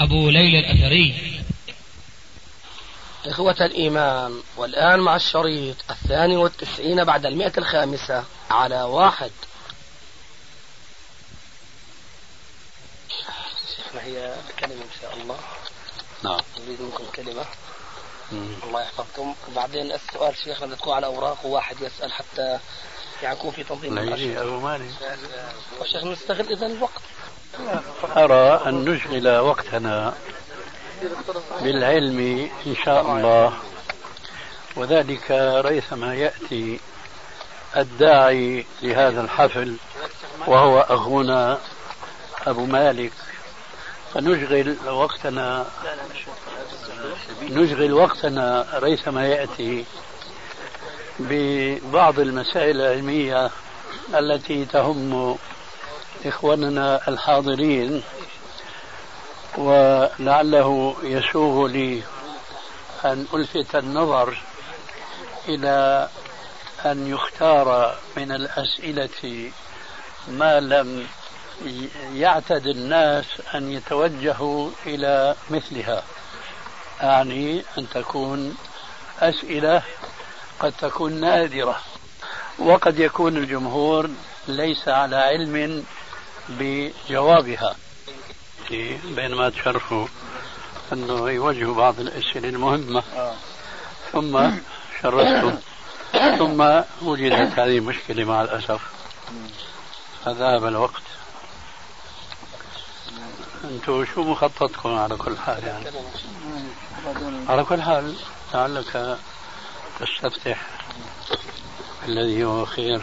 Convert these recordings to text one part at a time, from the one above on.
أبو ليل الأذري. إخوة الإيمان، والآن مع الشريط 92 بعد 105 على 1. ما هي الكلمة إن شاء الله؟ نعم، نريد منكم كلمة. الله يحفظكم. بعدين السؤال شيخنا تكون على أوراق وواحد يسأل حتى يكون في تنظيم الأشياء. والشيخ نستغل إذن الوقت. أرى أن نشغل وقتنا بالعلم إن شاء الله، وذلك ريثما يأتي الداعي لهذا الحفل وهو أخونا أبو مالك، فنشغل وقتنا ريثما يأتي ببعض المسائل العلمية التي تهم إخواننا الحاضرين، ولعله يسوغ لي أن ألفت النظر إلى أن يختار من الأسئلة ما لم يعتد الناس أن يتوجهوا إلى مثلها، أعني أن تكون أسئلة قد تكون نادرة، وقد يكون الجمهور ليس على علم بجوابها، بينما تشرفوا أنه يوجهوا بعض الأسئلة المهمة، ثم شرفتم، ثم وجدت هذه مشكلة مع الأسف، فذهب الوقت. أنتوا شو مخططكم على كل حال؟ يعني على كل حال لعلك تستفتح الذي هو خير.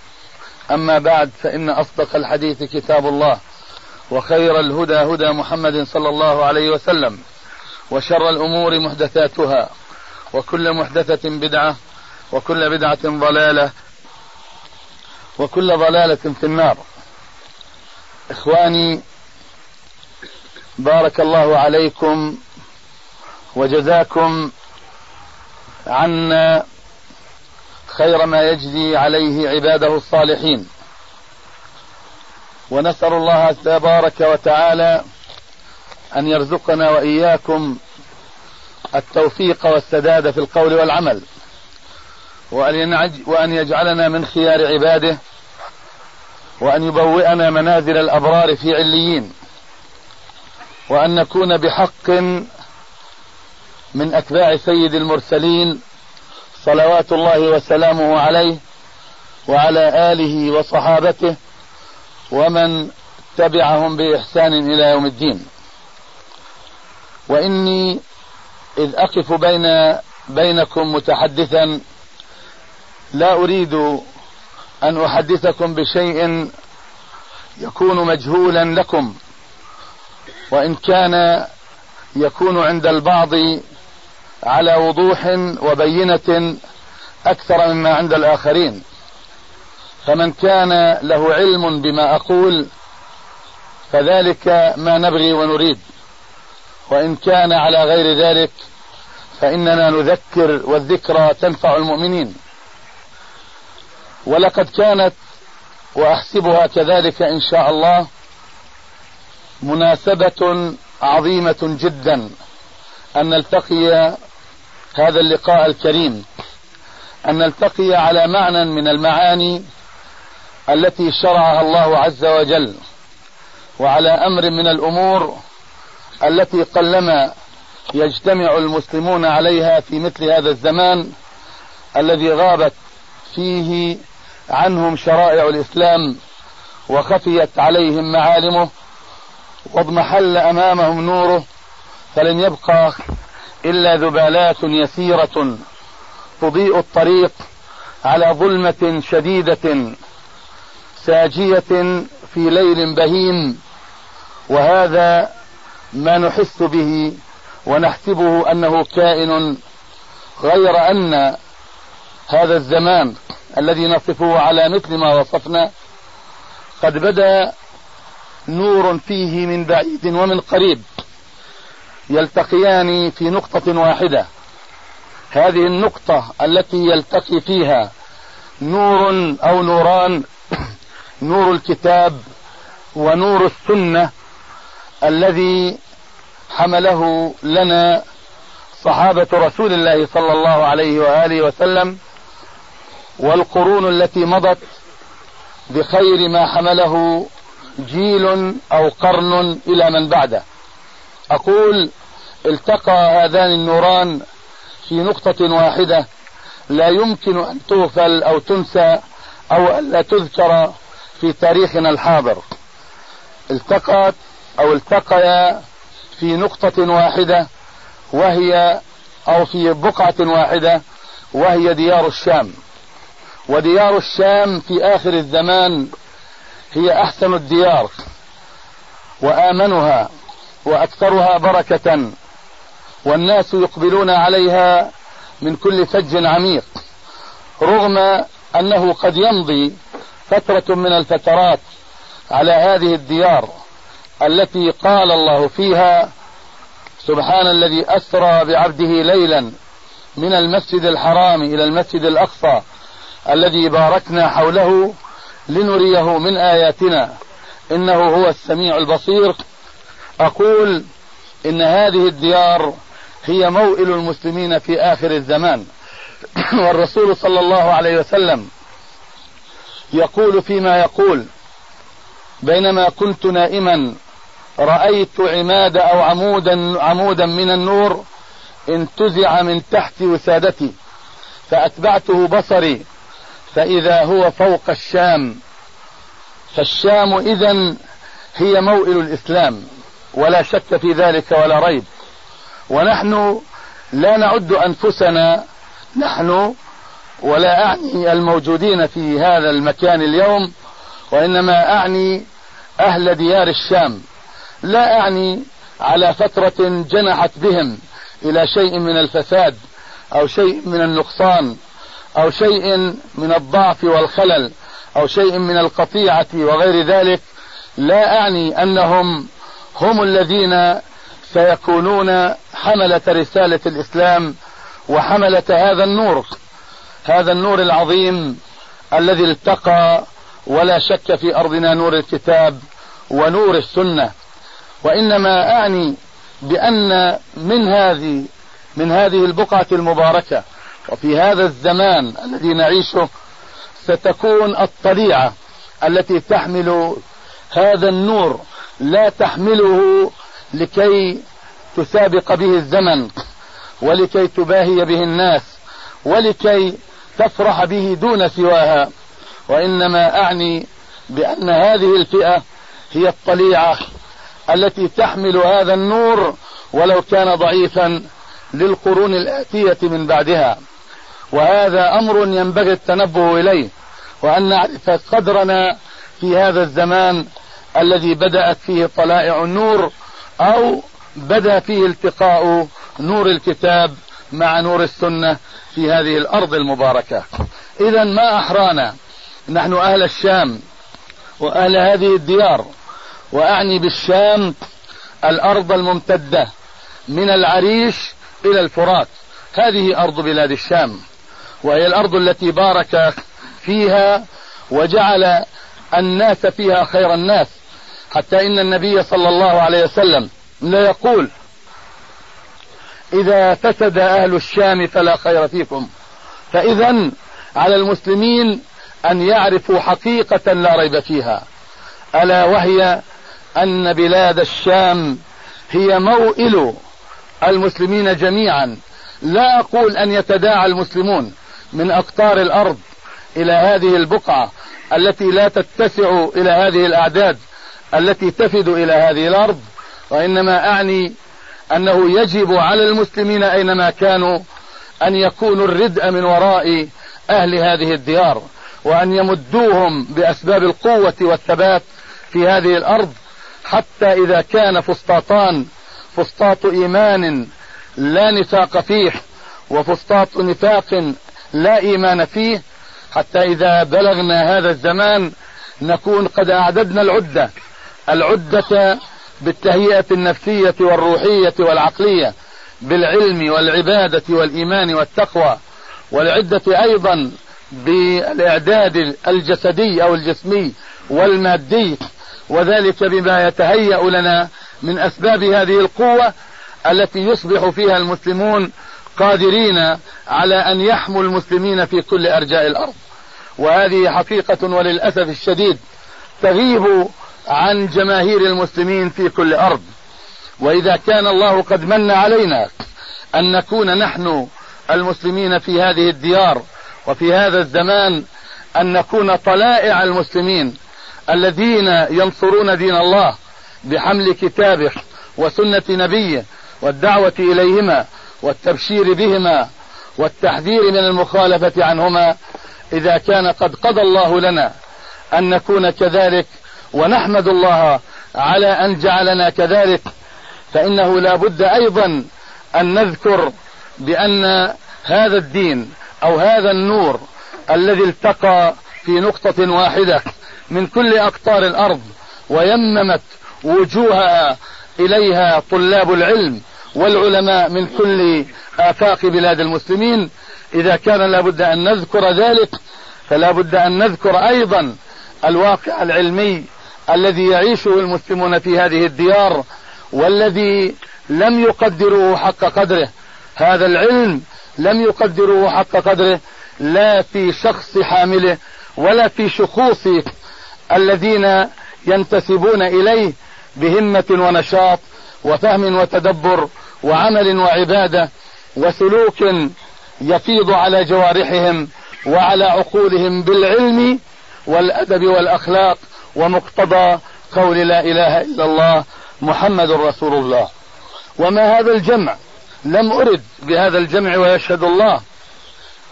أما بعد، فإن أصدق الحديث كتاب الله، وخير الهدى هدى محمد صلى الله عليه وسلم، وشر الأمور محدثاتها، وكل محدثة بدعة، وكل بدعة ضلالة، وكل ضلالة في النار. إخواني، بارك الله عليكم وجزاكم عنا خير ما يجزي عليه عباده الصالحين، ونسأل الله تبارك وتعالى أن يرزقنا وإياكم التوفيق والسداد في القول والعمل، وأن يجعلنا من خيار عباده، وأن يبوئنا منازل الأبرار في عليين، وأن نكون بحق من أتباع سيد المرسلين صلوات الله وسلامه عليه وعلى آله وصحابته ومن تبعهم بإحسان إلى يوم الدين. وإني إذ أقف بينكم متحدثا لا أريد أن أحدثكم بشيء يكون مجهولا لكم، وإن كان يكون عند البعض على وضوح وبينة أكثر مما عند الآخرين، فمن كان له علم بما أقول فذلك ما نبغي ونريد، وإن كان على غير ذلك فإننا نذكر والذكرى تنفع المؤمنين. ولقد كانت وأحسبها كذلك إن شاء الله مناسبة عظيمة جدا أن نلتقي هذا اللقاء الكريم، أن نلتقي على معنى من المعاني التي شرعها الله عز وجل، وعلى أمر من الأمور التي قلما يجتمع المسلمون عليها في مثل هذا الزمان الذي غابت فيه عنهم شرائع الإسلام وخفيت عليهم معالمه واضمحل أمامهم نوره، فلن يبقى إلا ذبالات يسيرة تضيء الطريق على ظلمة شديدة ساجية في ليل بهيم. وهذا ما نحس به ونحسبه أنه كائن، غير أن هذا الزمان الذي نصفه على مثل ما وصفنا قد بدأ نور فيه من بعيد ومن قريب يلتقيان في نقطة واحدة. هذه النقطة التي يلتقي فيها نور أو نوران، نور الكتاب ونور السنة الذي حمله لنا صحابة رسول الله صلى الله عليه وآله وسلم والقرون التي مضت بخير ما حمله جيل أو قرن إلى من بعده. أقول التقى هذان النوران في نقطة واحدة لا يمكن أن تغفل أو تنسى أو ألا تذكر في تاريخنا الحاضر. التقت أو التقيا في نقطة واحدة وهي أو في بقعة واحدة وهي ديار الشام. وديار الشام في آخر الزمان هي أحسن الديار وآمنها وأكثرها بركة، والناس يقبلون عليها من كل فج عميق، رغم أنه قد يمضي فترة من الفترات على هذه الديار التي قال الله فيها: سبحان الذي أسرى بعبده ليلا من المسجد الحرام إلى المسجد الأقصى الذي باركنا حوله لنريه من آياتنا إنه هو السميع البصير. أقول إن هذه الديار هي موئل المسلمين في آخر الزمان، والرسول صلى الله عليه وسلم يقول فيما يقول: بينما كنت نائما رأيت عماد أو عمودا من النور انتزع من تحت وسادتي فأتبعته بصري فإذا هو فوق الشام. فالشام إذن هي موئل الإسلام ولا شك في ذلك ولا ريب، ونحن لا نعد أنفسنا نحن ولا أعني الموجودين في هذا المكان اليوم، وإنما أعني أهل ديار الشام، لا أعني على فترة جنحت بهم إلى شيء من الفساد أو شيء من النقصان أو شيء من الضعف والخلل أو شيء من القطيعة وغير ذلك. لا أعني أنهم هم الذين سيكونون حملة رسالة الإسلام وحملة هذا النور العظيم الذي التقى ولا شك في أرضنا نور الكتاب ونور السنة، وإنما أعني بأن من هذه البقعة المباركة وفي هذا الزمان الذي نعيشه ستكون الطليعة التي تحمل هذا النور، لا تحمله لكي تسابق به الزمن ولكي تباهي به الناس ولكي تفرح به دون سواها، وإنما أعني بأن هذه الفئة هي الطليعة التي تحمل هذا النور ولو كان ضعيفا للقرون الآتية من بعدها. وهذا أمر ينبغي التنبه إليه وأن نعرف قدرنا في هذا الزمان الذي بدأت فيه طلائع النور أو بدأ فيه التقاء نور الكتاب مع نور السنة في هذه الأرض المباركة. إذا ما أحرانا نحن أهل الشام وأهل هذه الديار، وأعني بالشام الأرض الممتدة من العريش إلى الفرات. هذه أرض بلاد الشام، وهي الأرض التي بارك فيها وجعل الناس فيها خير الناس، حتى إن النبي صلى الله عليه وسلم لا يقول إذا فسد أهل الشام فلا خير فيكم. فإذا على المسلمين أن يعرفوا حقيقة لا ريب فيها، ألا وهي أن بلاد الشام هي موئل المسلمين جميعا. لا أقول أن يتداعى المسلمون من أقطار الأرض إلى هذه البقعة التي لا تتسع إلى هذه الأعداد التي تفد إلى هذه الأرض، وإنما أعني أنه يجب على المسلمين أينما كانوا أن يكونوا الردء من وراء أهل هذه الديار، وأن يمدوهم بأسباب القوة والثبات في هذه الأرض، حتى إذا كان فسطاطان، فسطاط إيمان لا نفاق فيه وفسطاط نفاق لا إيمان فيه، حتى إذا بلغنا هذا الزمان نكون قد أعددنا العدة بالتهيئة النفسية والروحية والعقلية، بالعلم والعبادة والإيمان والتقوى، والعدة أيضا بالإعداد الجسدي أو الجسمي والمادي، وذلك بما يتهيأ لنا من أسباب هذه القوة التي يصبح فيها المسلمون قادرين على أن يحموا المسلمين في كل أرجاء الأرض. وهذه حقيقة وللأسف الشديد تغيب عن جماهير المسلمين في كل أرض. وإذا كان الله قد من علينا أن نكون نحن المسلمين في هذه الديار وفي هذا الزمان، أن نكون طلائع المسلمين الذين ينصرون دين الله بحمل كتابه وسنة نبيه والدعوة إليهما والتبشير بهما والتحذير من المخالفة عنهما، إذا كان قد قضى الله لنا أن نكون كذلك، ونحمد الله على أن جعلنا كذلك، فإنه لا بد أيضا أن نذكر بأن هذا الدين أو هذا النور الذي التقى في نقطة واحدة من كل أقطار الأرض ويممت وجوهها إليها طلاب العلم والعلماء من كل آفاق بلاد المسلمين، إذا كان لا بد أن نذكر ذلك، فلا بد أن نذكر أيضا الواقع العلمي الذي يعيشه المسلمون في هذه الديار والذي لم يقدروه حق قدره. هذا العلم لم يقدروه حق قدره، لا في شخص حامله ولا في شخوص الذين ينتسبون إليه بهمة ونشاط وفهم وتدبر وعمل وعبادة وسلوك يفيض على جوارحهم وعلى عقولهم بالعلم والأدب والأخلاق ومقتضى قول لا إله إلا الله محمد رسول الله. وما هذا الجمع، لم أرد بهذا الجمع ويشهد الله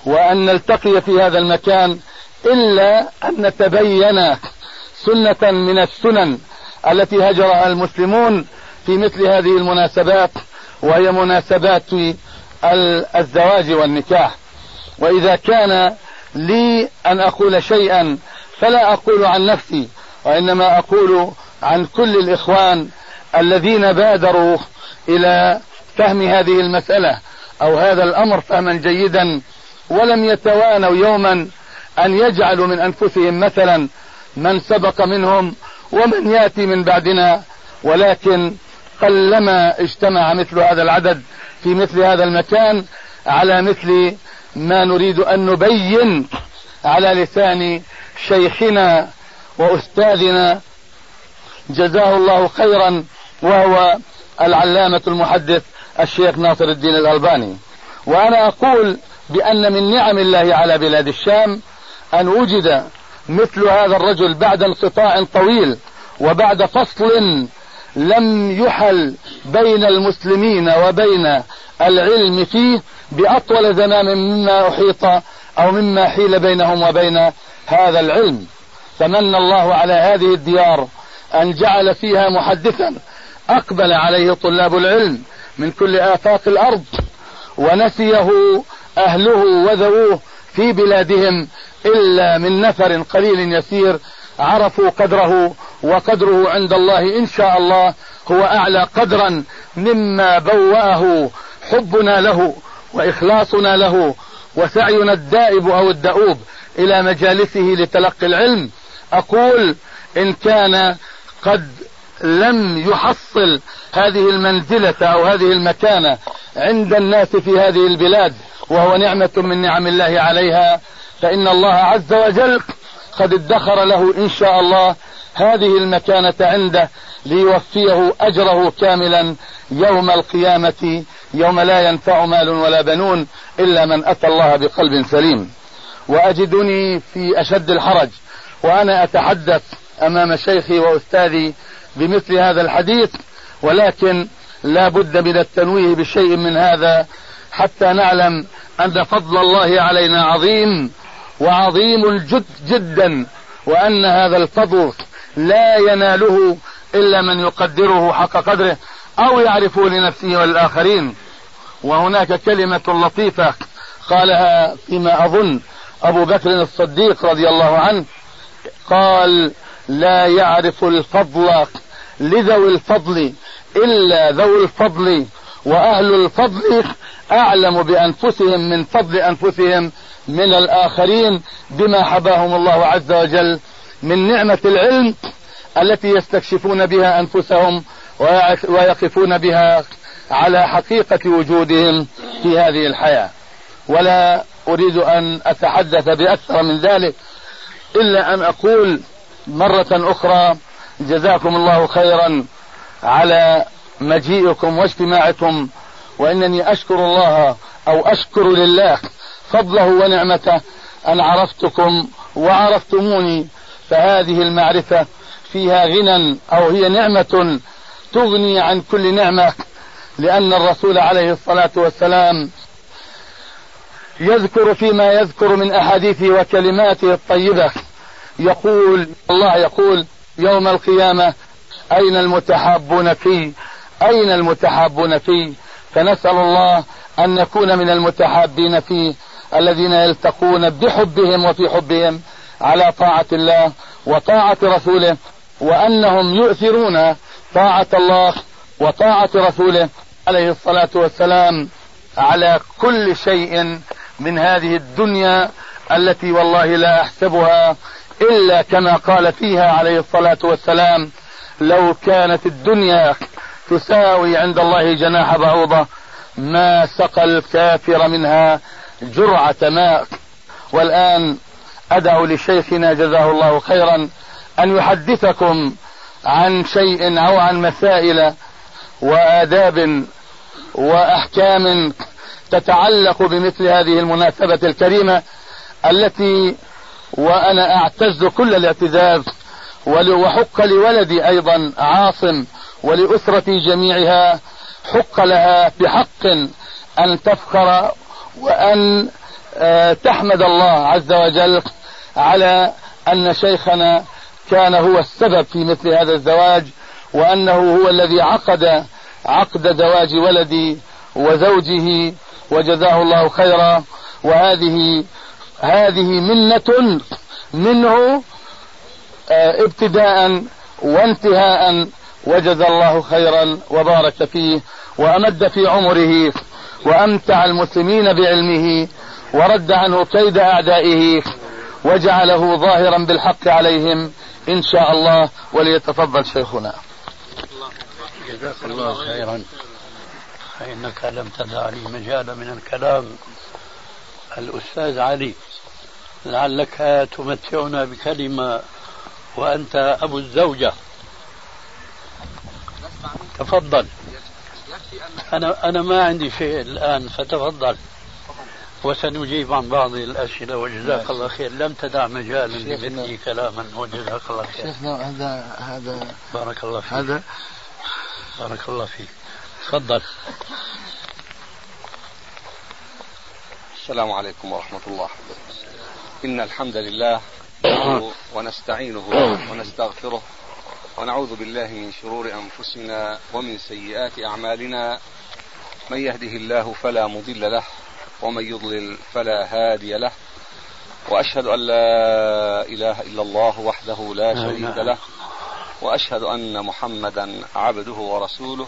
وأن نلتقي في هذا المكان إلا أن نتبين سنة من السنن التي هجرها المسلمون في مثل هذه المناسبات، وهي مناسبات الزواج والنكاح. وإذا كان لي أن أقول شيئا فلا أقول عن نفسي، وإنما أقول عن كل الإخوان الذين بادروا إلى فهم هذه المسألة أو هذا الأمر فهما جيدا، ولم يتوانوا يوما أن يجعلوا من أنفسهم مثلا من سبق منهم ومن يأتي من بعدنا، ولكن قلما اجتمع مثل هذا العدد في مثل هذا المكان على مثل ما نريد أن نبين على لسان شيخنا وأستاذنا جزاه الله خيرا، وهو العلامة المحدث الشيخ ناصر الدين الألباني. وأنا أقول بأن من نعم الله على بلاد الشام أن وجد مثل هذا الرجل بعد انقطاع طويل وبعد فصل لم يحل بين المسلمين وبين العلم فيه بأطول زمان مما أحيط أو مما حيل بينهم وبين هذا العلم. فمن الله على هذه الديار أن جعل فيها محدثا أقبل عليه طلاب العلم من كل آفاق الأرض، ونسيه أهله وذووه في بلادهم إلا من نفر قليل يسير عرفوا قدره، وقدره عند الله إن شاء الله هو أعلى قدرا مما بوأه حبنا له وإخلاصنا له وسعينا الدائب أو الدؤوب إلى مجالسه لتلقي العلم. أقول إن كان قد لم يحصل هذه المنزلة أو هذه المكانة عند الناس في هذه البلاد، وهو نعمة من نعم الله عليها، فإن الله عز وجل قد ادخر له إن شاء الله هذه المكانة عنده ليوفيه أجره كاملا يوم القيامة، يوم لا ينفع مال ولا بنون إلا من أتى الله بقلب سليم. وأجدني في أشد الحرج وأنا أتحدث أمام شيخي وأستاذي بمثل هذا الحديث، ولكن لا بد من التنويه بشيء من هذا حتى نعلم أن فضل الله علينا عظيم، وعظيم الجد جدا، وأن هذا الفضل لا يناله إلا من يقدره حق قدره أو يعرفه لنفسه والآخرين. وهناك كلمة لطيفة قالها فيما أظن أبو بكر الصديق رضي الله عنه، قال: لا يعرف الفضل لذوي الفضل إلا ذوي الفضل، وأهل الفضل أعلم بأنفسهم من فضل أنفسهم من الآخرين بما حباهم الله عز وجل من نعمة العلم التي يستكشفون بها أنفسهم ويقفون بها على حقيقة وجودهم في هذه الحياة. ولا أريد أن أتحدث بأكثر من ذلك، إلا أن أقول مرة أخرى: جزاكم الله خيرا على مجيئكم واجتماعكم، وإنني أشكر الله أو أشكر لله فضله ونعمته أن عرفتكم وعرفتموني، فهذه المعرفة فيها غنى، أو هي نعمة تغني عن كل نعمة، لأن الرسول عليه الصلاة والسلام يذكر فيما يذكر من أحاديثه وكلماته الطيبة، يقول الله يقول يوم القيامة: أين المتحابون في، أين المتحابون في. فنسأل الله أن نكون من المتحابين فيه الذين يلتقون بحبهم وفي حبهم على طاعة الله وطاعة رسوله، وأنهم يؤثرون طاعة الله وطاعة رسوله عليه الصلاة والسلام على كل شيء من هذه الدنيا التي والله لا أحسبها إلا كما قال فيها عليه الصلاة والسلام: لو كانت الدنيا تساوي عند الله جناح بعوضة ما سقى الكافر منها جرعة ماء. والآن أدعو لشيخنا جزاه الله خيرا أن يحدثكم عن شيء أو عن مسائل وآداب وأحكام تتعلق بمثل هذه المناسبة الكريمة التي وأنا أعتز كل الاعتزاز، وحق لولدي أيضا عاصم ولأسرتي جميعها، حق لها بحق أن تفخر وأن تحمد الله عز وجل على أن شيخنا كان هو السبب في مثل هذا الزواج، وأنه هو الذي عقد زواج ولدي وزوجه، وجزاه الله خيرا. وهذه منة منه ابتداء وانتهاء، وجزى الله خيرا وبارك فيه وأمد في عمره وأمتع المسلمين بعلمه، ورد عنه كيد أعدائه، وجعله ظاهرا بالحق عليهم إن شاء الله. وليتفضل شيخنا. جزاك الله خيرا، فإنك لم تدع لي مجال من الكلام. الأستاذ علي، لعلك تمتعنا بكلمة وأنت أبو الزوجة. تفضل. أنا ما عندي شيء الآن، فتفضل وسنجيب عن بعض الأسئلة. وجزاك الله خير، لم تدع مجالا لمثلي كلاما، وجزاك الله خير. هذا بارك الله فيك، هذا بارك الله فيك. تفضل. السلام عليكم ورحمة الله. إن الحمد لله ونستعينه ونستغفره، ونعوذ بالله من شرور أنفسنا ومن سيئات أعمالنا، من يهده الله فلا مضل له، ومن يضلل فلا هادي له، وأشهد أن لا إله إلا الله وحده وحده لا شريك له، وأشهد أن محمدا عبده ورسوله.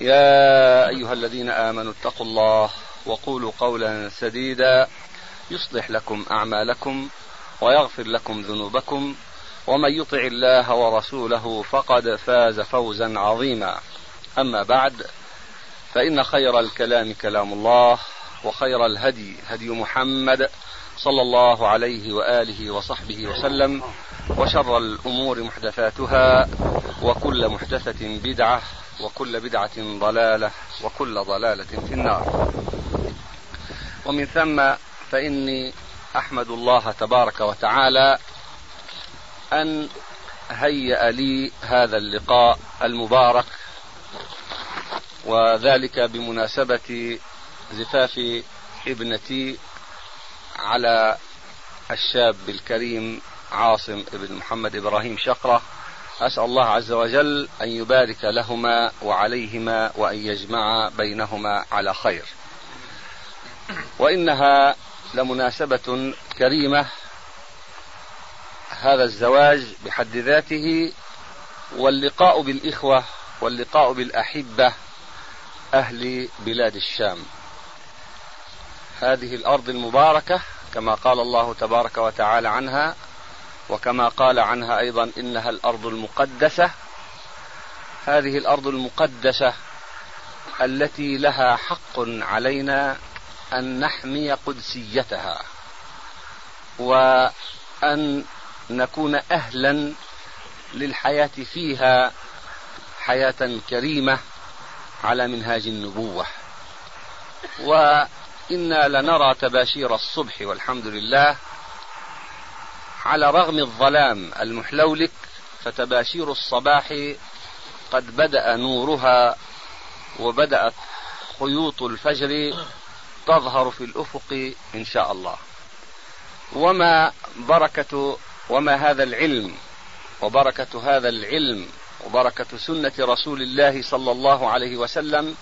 يا أيها الذين آمنوا اتقوا الله وقولوا قولا سديدا يصلح لكم أعمالكم ويغفر لكم ذنوبكم، ومن يطع الله ورسوله فقد فاز فوزا عظيما. أما بعد، فإن خير الكلام كلام الله، وخير الهدي هدي محمد صلى الله عليه وآله وصحبه وسلم، وشر الأمور محدثاتها، وكل محدثة بدعة، وكل بدعة ضلالة، وكل ضلالة في النار. ومن ثم فإني أحمد الله تبارك وتعالى أن هيأ لي هذا اللقاء المبارك، وذلك بمناسبة زفاف ابنتي على الشاب الكريم عاصم ابن محمد إبراهيم شقرة. أسأل الله عز وجل أن يبارك لهما وعليهما وأن يجمع بينهما على خير. وإنها لمناسبة كريمة، هذا الزواج بحد ذاته، واللقاء بالإخوة واللقاء بالأحبة أهل بلاد الشام، هذه الأرض المباركة، كما قال الله تبارك وتعالى عنها، وكما قال عنها أيضا إنها الأرض المقدسة. هذه الأرض المقدسة التي لها حق علينا أن نحمي قدسيتها، وأن نكون أهلا للحياة فيها حياة كريمة على منهاج النبوة. وإنا لنرى تباشير الصبح والحمد لله، على رغم الظلام المحلولك، فتباشير الصباح قد بدأ نورها، وبدأت خيوط الفجر تظهر في الأفق إن شاء الله. وما بركة هذا العلم، وبركة هذا العلم، وبركة سنة رسول الله صلى الله عليه وسلم،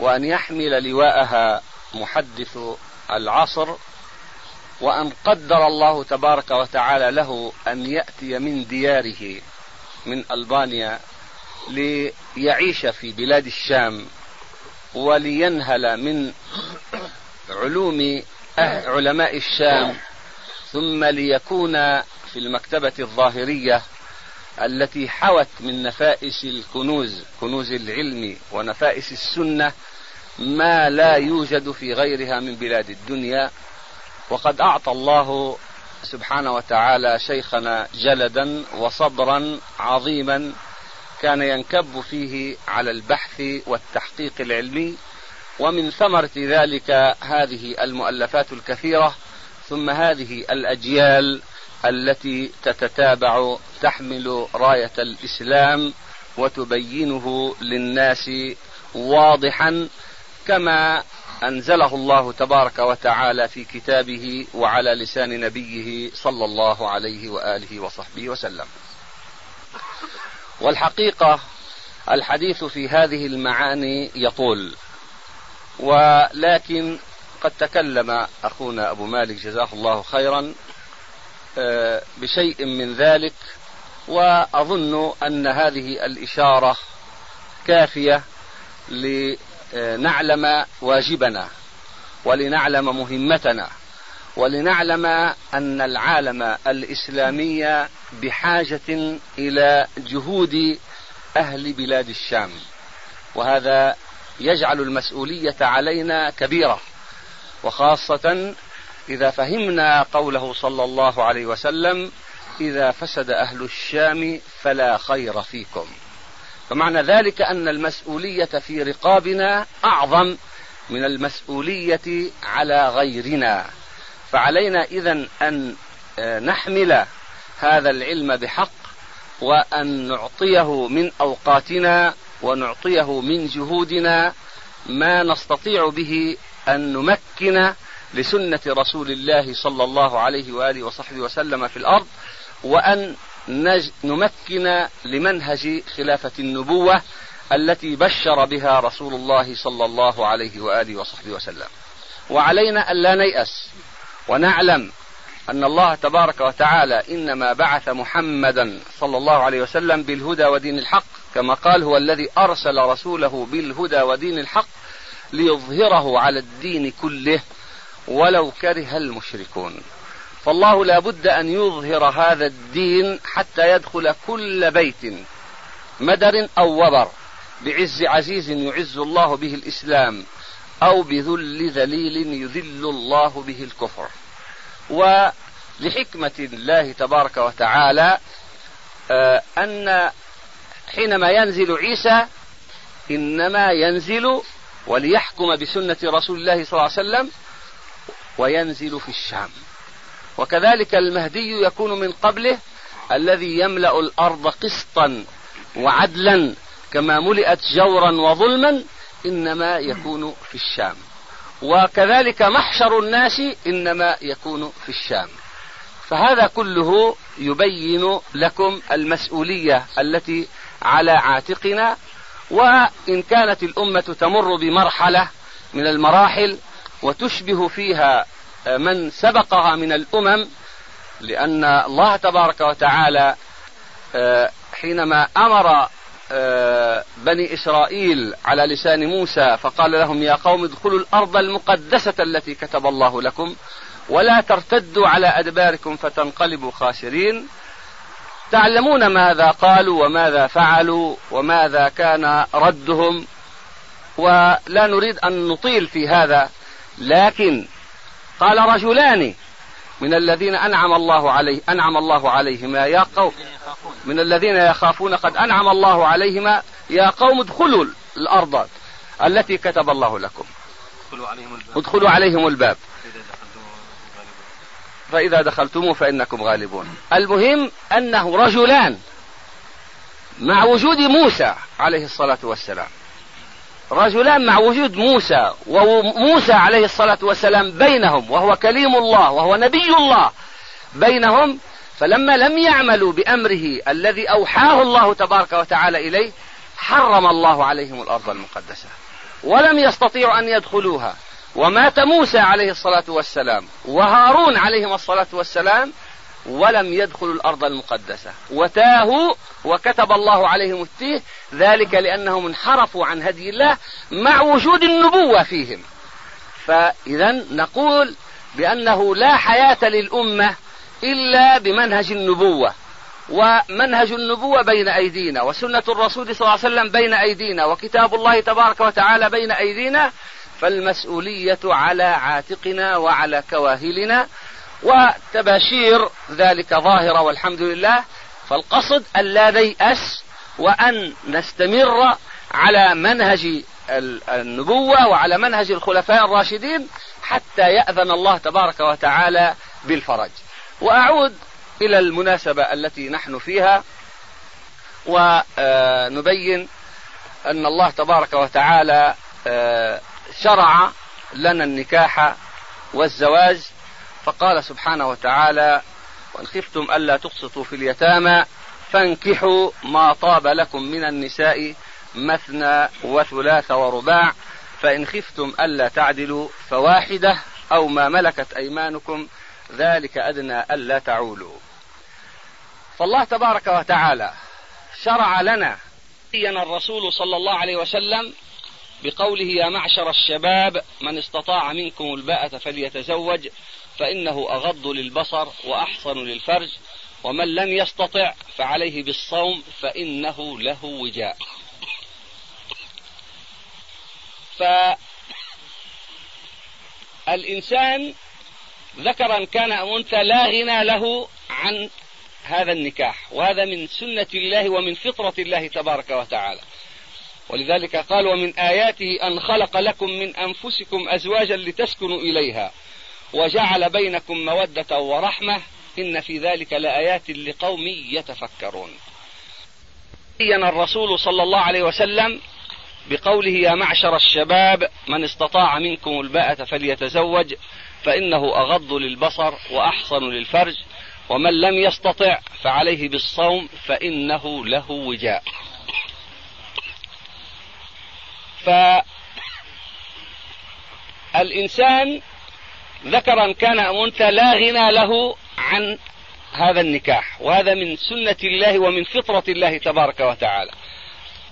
وأن يحمل لواءها محدث العصر، وأن قدر الله تبارك وتعالى له أن يأتي من دياره من ألبانيا ليعيش في بلاد الشام، ولينهل من علوم علماء الشام، ثم ليكون في المكتبة الظاهرية التي حوت من نفائس الكنوز، كنوز العلم ونفائس السنة، ما لا يوجد في غيرها من بلاد الدنيا. وقد أعطى الله سبحانه وتعالى شيخنا جلدا وصبرا عظيما، كان ينكب فيه على البحث والتحقيق العلمي، ومن ثمرة ذلك هذه المؤلفات الكثيرة، ثم هذه الأجيال التي تتتابع تحمل راية الإسلام وتبينه للناس واضحا كما أنزله الله تبارك وتعالى في كتابه وعلى لسان نبيه صلى الله عليه وآله وصحبه وسلم. والحقيقة الحديث في هذه المعاني يطول، ولكن قد تكلم أخونا أبو مالك جزاه الله خيرا بشيء من ذلك، وأظن أن هذه الإشارة كافية لنعلم واجبنا، ولنعلم مهمتنا، ولنعلم أن العالم الإسلامي بحاجة إلى جهود أهل بلاد الشام، وهذا يجعل المسؤولية علينا كبيرة، وخاصة إذا فهمنا قوله صلى الله عليه وسلم: إذا فسد أهل الشام فلا خير فيكم. فمعنى ذلك أن المسؤولية في رقابنا أعظم من المسؤولية على غيرنا، فعلينا إذن أن نحمل هذا العلم بحق، وأن نعطيه من أوقاتنا ونعطيه من جهودنا ما نستطيع به أن نمكن لسنة رسول الله صلى الله عليه وآله وصحبه وسلم في الأرض، وأن نمكن لمنهج خلافة النبوة التي بشر بها رسول الله صلى الله عليه وآله وصحبه وسلم. وعلينا ألا نيأس، ونعلم أن الله تبارك وتعالى إنما بعث محمدا صلى الله عليه وسلم بالهدى ودين الحق، كما قال: هو الذي أرسل رسوله بالهدى ودين الحق ليظهره على الدين كله ولو كره المشركون. فالله لا بد أن يظهر هذا الدين حتى يدخل كل بيت مدر أو وبر، بعز عزيز يعز الله به الإسلام، أو بذل ذليل يذل الله به الكفر. ولحكمة الله تبارك وتعالى أن حينما ينزل عيسى إنما ينزل وليحكم بسنة رسول الله صلى الله عليه وسلم، وينزل في الشام. وكذلك المهدي يكون من قبله، الذي يملأ الأرض قسطا وعدلا كما ملئت جورا وظلما، إنما يكون في الشام. وكذلك محشر الناس إنما يكون في الشام. فهذا كله يبين لكم المسؤولية التي على عاتقنا. وإن كانت الأمة تمر بمرحلة من المراحل وتشبه فيها من سبقها من الأمم، لأن الله تبارك وتعالى حينما أمر بني إسرائيل على لسان موسى فقال لهم: يا قوم ادخلوا الأرض المقدسة التي كتب الله لكم ولا ترتدوا على أدباركم فتنقلبوا خاسرين، تعلمون ماذا قالوا وماذا فعلوا وماذا كان ردهم. ولا نريد أن نطيل في هذا، لكن قال رجلان من الذين أنعم الله عليهما يا قوم، من الذين يخافون قد أنعم الله عليهما يا قوم ادخلوا الأرض التي كتب الله لكم ادخلوا عليهم الباب فإذا دخلتموه فإنكم غالبون. المهم أنه رجلان مع وجود موسى عليه الصلاة والسلام، رجلان مع وجود موسى وموسى عليه الصلاة والسلام بينهم، وهو كليم الله وهو نبي الله بينهم، فلما لم يعملوا بأمره الذي أوحاه الله تبارك وتعالى إليه حرم الله عليهم الأرض المقدسة ولم يستطيعوا أن يدخلوها. ومات موسى عليه الصلاة والسلام وهارون عليهم الصلاة والسلام ولم يدخلوا الأرض المقدسة وتاهوا، وكتب الله عليهم التيه، ذلك لأنهم انحرفوا عن هدي الله مع وجود النبوة فيهم. فإذا نقول بأنه لا حياة للأمة إلا بمنهج النبوة، ومنهج النبوة بين أيدينا، وسنة الرسول صلى الله عليه وسلم بين أيدينا، وكتاب الله تبارك وتعالى بين أيدينا. فالمسؤولية على عاتقنا وعلى كواهلنا، وتباشير ذلك ظاهرة والحمد لله. فالقصد ألا نيأس، وأن نستمر على منهج النبوة وعلى منهج الخلفاء الراشدين حتى يأذن الله تبارك وتعالى بالفرج. وأعود إلى المناسبة التي نحن فيها، ونبين أن الله تبارك وتعالى شرع لنا النكاح والزواج، فقال سبحانه وتعالى: وإن خفتم ألا تقسطوا في اليتامى فانكحوا ما طاب لكم من النساء مثنى وثلاث ورباع، فإن خفتم ألا تعدلوا فواحدة أو ما ملكت أيمانكم، ذلك أدنى ألا تعولوا. فالله تبارك وتعالى شرع لنا الرسول صلى الله عليه وسلم بقوله: يا معشر الشباب من استطاع منكم الباءة فليتزوج فإنه أغض للبصر وأحصن للفرج، ومن لم يستطع فعليه بالصوم فإنه له وجاء. فالإنسان ذكرا إن كان أو أنثى لا غنى له عن هذا النكاح، وهذا من سنة الله ومن فطرة الله تبارك وتعالى. ولذلك قال: ومن آياته أن خلق لكم من أنفسكم أزواجا لتسكنوا إليها وجعل بينكم مودة ورحمة، إن في ذلك لآيات لقوم يتفكرون. بين الرسول صلى الله عليه وسلم بقوله يا معشر الشباب من استطاع منكم الباءة فليتزوج فإنه أغض للبصر وأحصن للفرج ومن لم يستطع فعليه بالصوم فإنه له وجاء. فالإنسان ذكرا كان أم أنثى لا غنى له عن هذا النكاح، وهذا من سنة الله ومن فطرة الله تبارك وتعالى.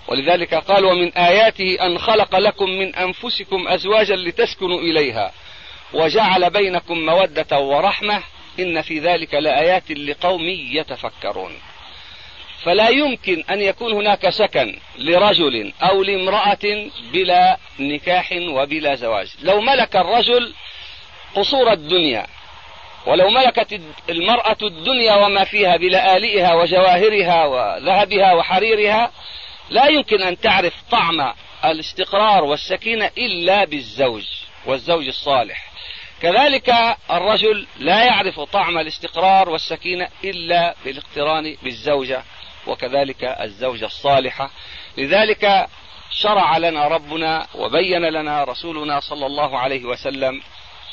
ولذلك قال ومن آياته أن خلق لكم من أنفسكم أزواجا لتسكنوا إليها وجعل بينكم مودة ورحمة إن في ذلك لآيات لقوم يتفكرون. فلا يمكن أن يكون هناك سكن لرجل أو لامرأة بلا نكاح وبلا زواج. لو ملك الرجل قصور الدنيا ولو ملكت المرأة الدنيا وما فيها بلآلئها وجواهرها وذهبها وحريرها لا يمكن أن تعرف طعم الاستقرار والسكينة إلا بالزوج والزوج الصالح. كذلك الرجل لا يعرف طعم الاستقرار والسكينة إلا بالاقتران بالزوجة وكذلك الزوجة الصالحة. لذلك شرع لنا ربنا وبين لنا رسولنا صلى الله عليه وسلم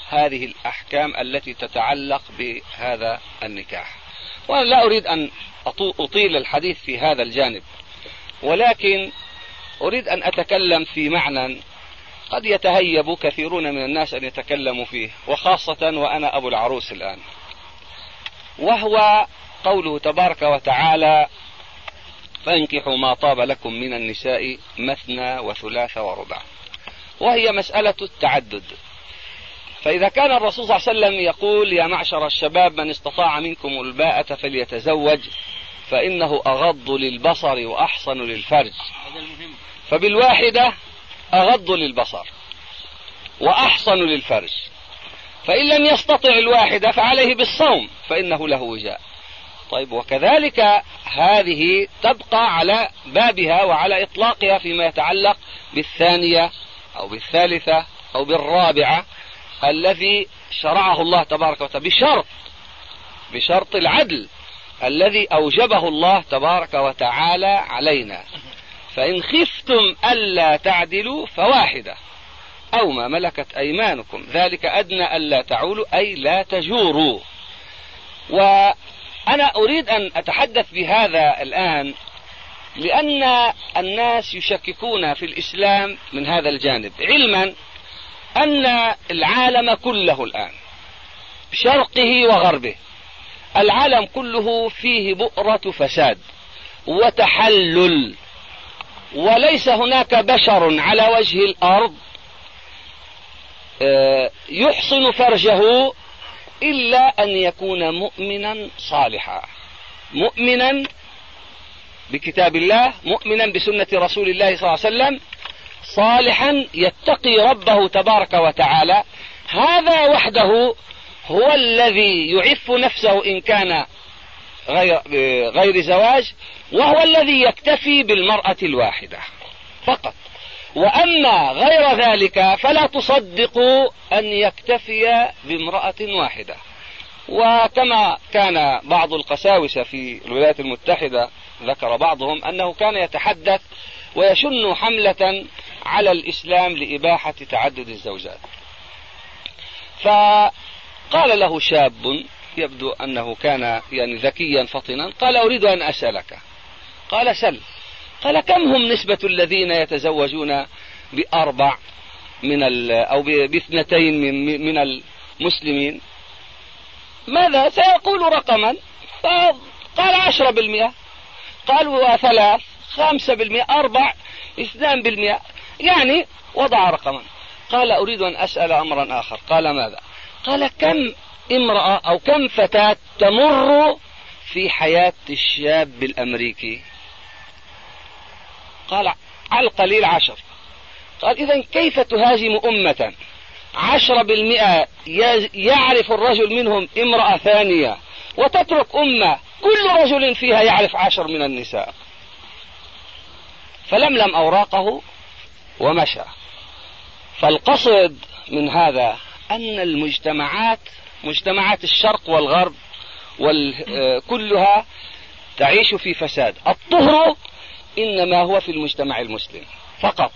هذه الأحكام التي تتعلق بهذا النكاح. وأنا لا أريد أن أطيل الحديث في هذا الجانب، ولكن أريد أن أتكلم في معنى قد يتهيب كثيرون من الناس أن يتكلموا فيه، وخاصة وأنا أبو العروس الآن، وهو قوله تبارك وتعالى فانكحوا ما طاب لكم من النساء مثنى وثلاث ورباع، وهي مسألة التعدد. فإذا كان الرسول صلى الله عليه وسلم يقول يا معشر الشباب من استطاع منكم الباءة فليتزوج فإنه أغض للبصر وأحصن للفرج، فبالواحدة أغض للبصر وأحصن للفرج، فإن لم يستطع الواحدة فعليه بالصوم فإنه له وجاء. طيب، وكذلك هذه تبقى على بابها وعلى إطلاقها فيما يتعلق بالثانية أو بالثالثة أو بالرابعة الذي شرعه الله تبارك وتعالى بشرط العدل الذي أوجبه الله تبارك وتعالى علينا. فإن خفتم ألا تعدلوا فواحدة أو ما ملكت أيمانكم ذلك أدنى ألا تعولوا أي لا تجوروا. وأنا أريد أن أتحدث بهذا الآن لأن الناس يشككون في الإسلام من هذا الجانب، علما أن العالم كله الآن بشرقه وغربه العالم كله فيه بؤرة فساد وتحلل، وليس هناك بشر على وجه الأرض يحصن فرجه إلا أن يكون مؤمنا صالحا، مؤمنا بكتاب الله، مؤمنا بسنة رسول الله صلى الله عليه وسلم، صالحا يتقي ربه تبارك وتعالى. هذا وحده هو الذي يعف نفسه إن كان غير زواج، وهو الذي يكتفي بالمرأة الواحدة فقط. وأما غير ذلك فلا تصدقوا أن يكتفي بامرأة واحدة. وكما كان بعض القساوسة في الولايات المتحدة ذكر بعضهم أنه كان يتحدث ويشن حملة على الإسلام لإباحة تعدد الزوجات، فقال له شاب يبدو أنه كان يعني ذكيا فطنا، قال أريد أن أسألك. قال سل. قال كم هم نسبة الذين يتزوجون بأربع من أو باثنتين من المسلمين؟ ماذا سيقول رقما؟ قال 10%. قال وثلاث 5%، 4، 2%، يعني وضع رقما. قال أريد أن أسأل أمرا آخر. قال ماذا؟ قال كم امرأة أو كم فتاة تمر في حياة الشاب الأمريكي؟ قال على القليل 10. قال إذن كيف تهاجم أمة 10% يعرف الرجل منهم امرأة ثانية وتترك أمة كل رجل فيها يعرف 10 من النساء؟ فلملم أوراقه ومشى. فالقصد من هذا أن المجتمعات مجتمعات الشرق والغرب كلها تعيش في فساد. الطهر إنما هو في المجتمع المسلم فقط.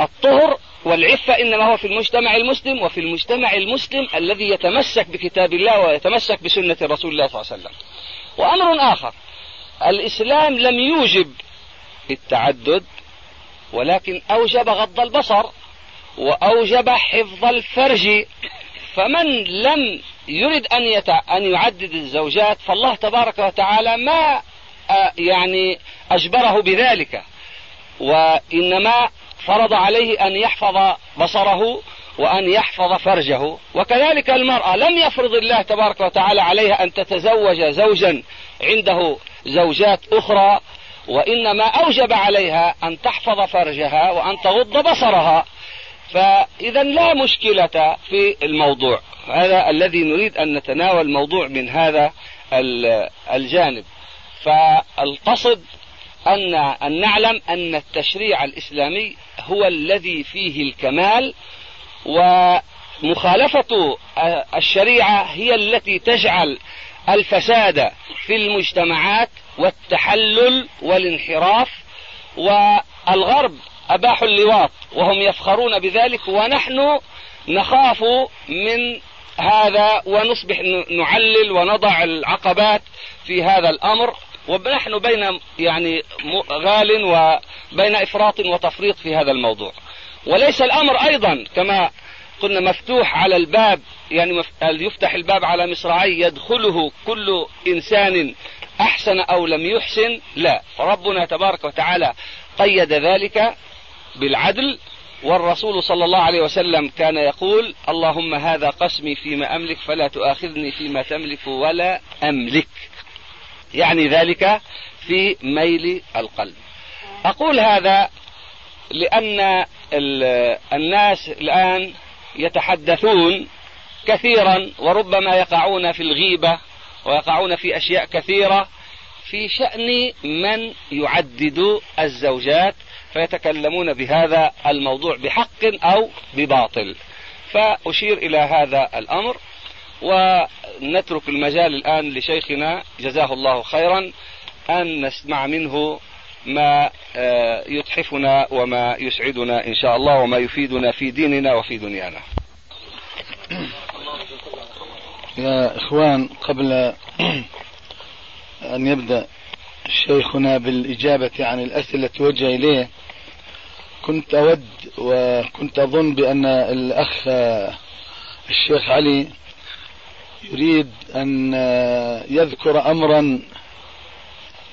الطهر والعفة إنما هو في المجتمع المسلم، وفي المجتمع المسلم الذي يتمسك بكتاب الله ويتمسك بسنة رسول الله صلى الله عليه وسلم. وأمر آخر، الإسلام لم يوجب التعدد ولكن أوجب غض البصر وأوجب حفظ الفرج، فمن لم يرد أن يعدد الزوجات فالله تبارك وتعالى ما يعني أجبره بذلك، وإنما فرض عليه أن يحفظ بصره وأن يحفظ فرجه. وكذلك المرأة لم يفرض الله تبارك وتعالى عليها أن تتزوج زوجا عنده زوجات أخرى، وإنما أوجب عليها أن تحفظ فرجها وأن تغض بصرها. فإذا لا مشكلة في الموضوع هذا، الذي نريد أن نتناول الموضوع من هذا الجانب. فالقصد أن نعلم أن التشريع الإسلامي هو الذي فيه الكمال، ومخالفة الشريعة هي التي تجعل الفساد في المجتمعات والتحلل والانحراف. والغرب أباح اللواط وهم يفخرون بذلك، ونحن نخاف من هذا ونصبح نعلل ونضع العقبات في هذا الأمر، ونحن بين يعني غال وبين إفراط وتفريط في هذا الموضوع. وليس الأمر أيضا كما قلنا مفتوح على الباب، يعني يفتح الباب على مصراعي يدخله كل إنسان أحسن أو لم يحسن، لا، فربنا تبارك وتعالى قيد ذلك بالعدل. والرسول صلى الله عليه وسلم كان يقول: اللهم هذا قسمي فيما أملك فلا تؤاخذني فيما تملك ولا أملك، يعني ذلك في ميل القلب. أقول هذا لأن الناس الآن يتحدثون كثيرا، وربما يقعون في الغيبة ويقعون في أشياء كثيرة في شأن من يعدد الزوجات، فيتكلمون بهذا الموضوع بحق أو بباطل. فأشير إلى هذا الأمر، ونترك المجال الآن لشيخنا جزاه الله خيرا أن نسمع منه ما يتحفنا وما يسعدنا إن شاء الله، وما يفيدنا في ديننا وفي دنيانا. يا إخوان، قبل أن يبدأ شيخنا بالإجابة عن الأسئلة توجه إليه، كنت أود وكنت أظن بأن الأخ الشيخ علي يريد أن يذكر أمرا